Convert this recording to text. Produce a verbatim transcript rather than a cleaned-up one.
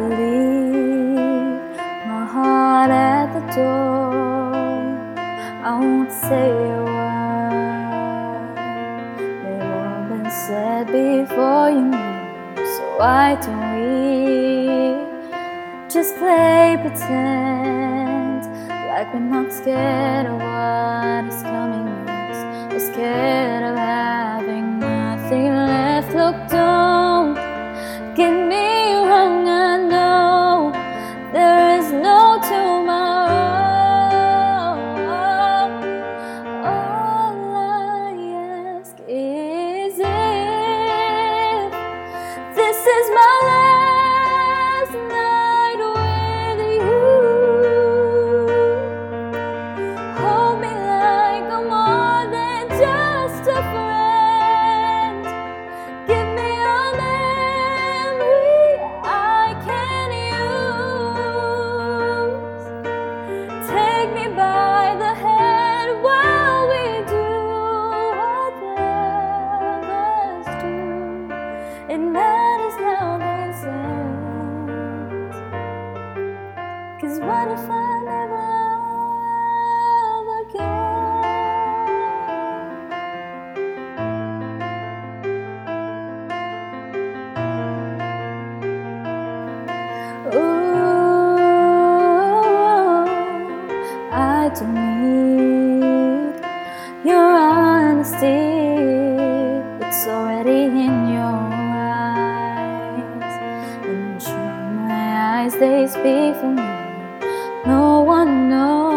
leave my heart at the door. I won't say a word. They've all been said before you knew, so why don't we just play pretend, like we're not scared of what is coming next. We're scared of having nothing left. Look, don't get me wrong, I know there is no tomorrow. All I ask is, if this is my last night with you, hold me like I'm more than just a friend. Give me a memory I can use. Take me by the hand while we do what lovers do. It matters now than sense. 'Cause what if I never love again? Ooh, I don't need your honesty. It's already in your eyes, and true, my eyes, they speak for me. No one knows.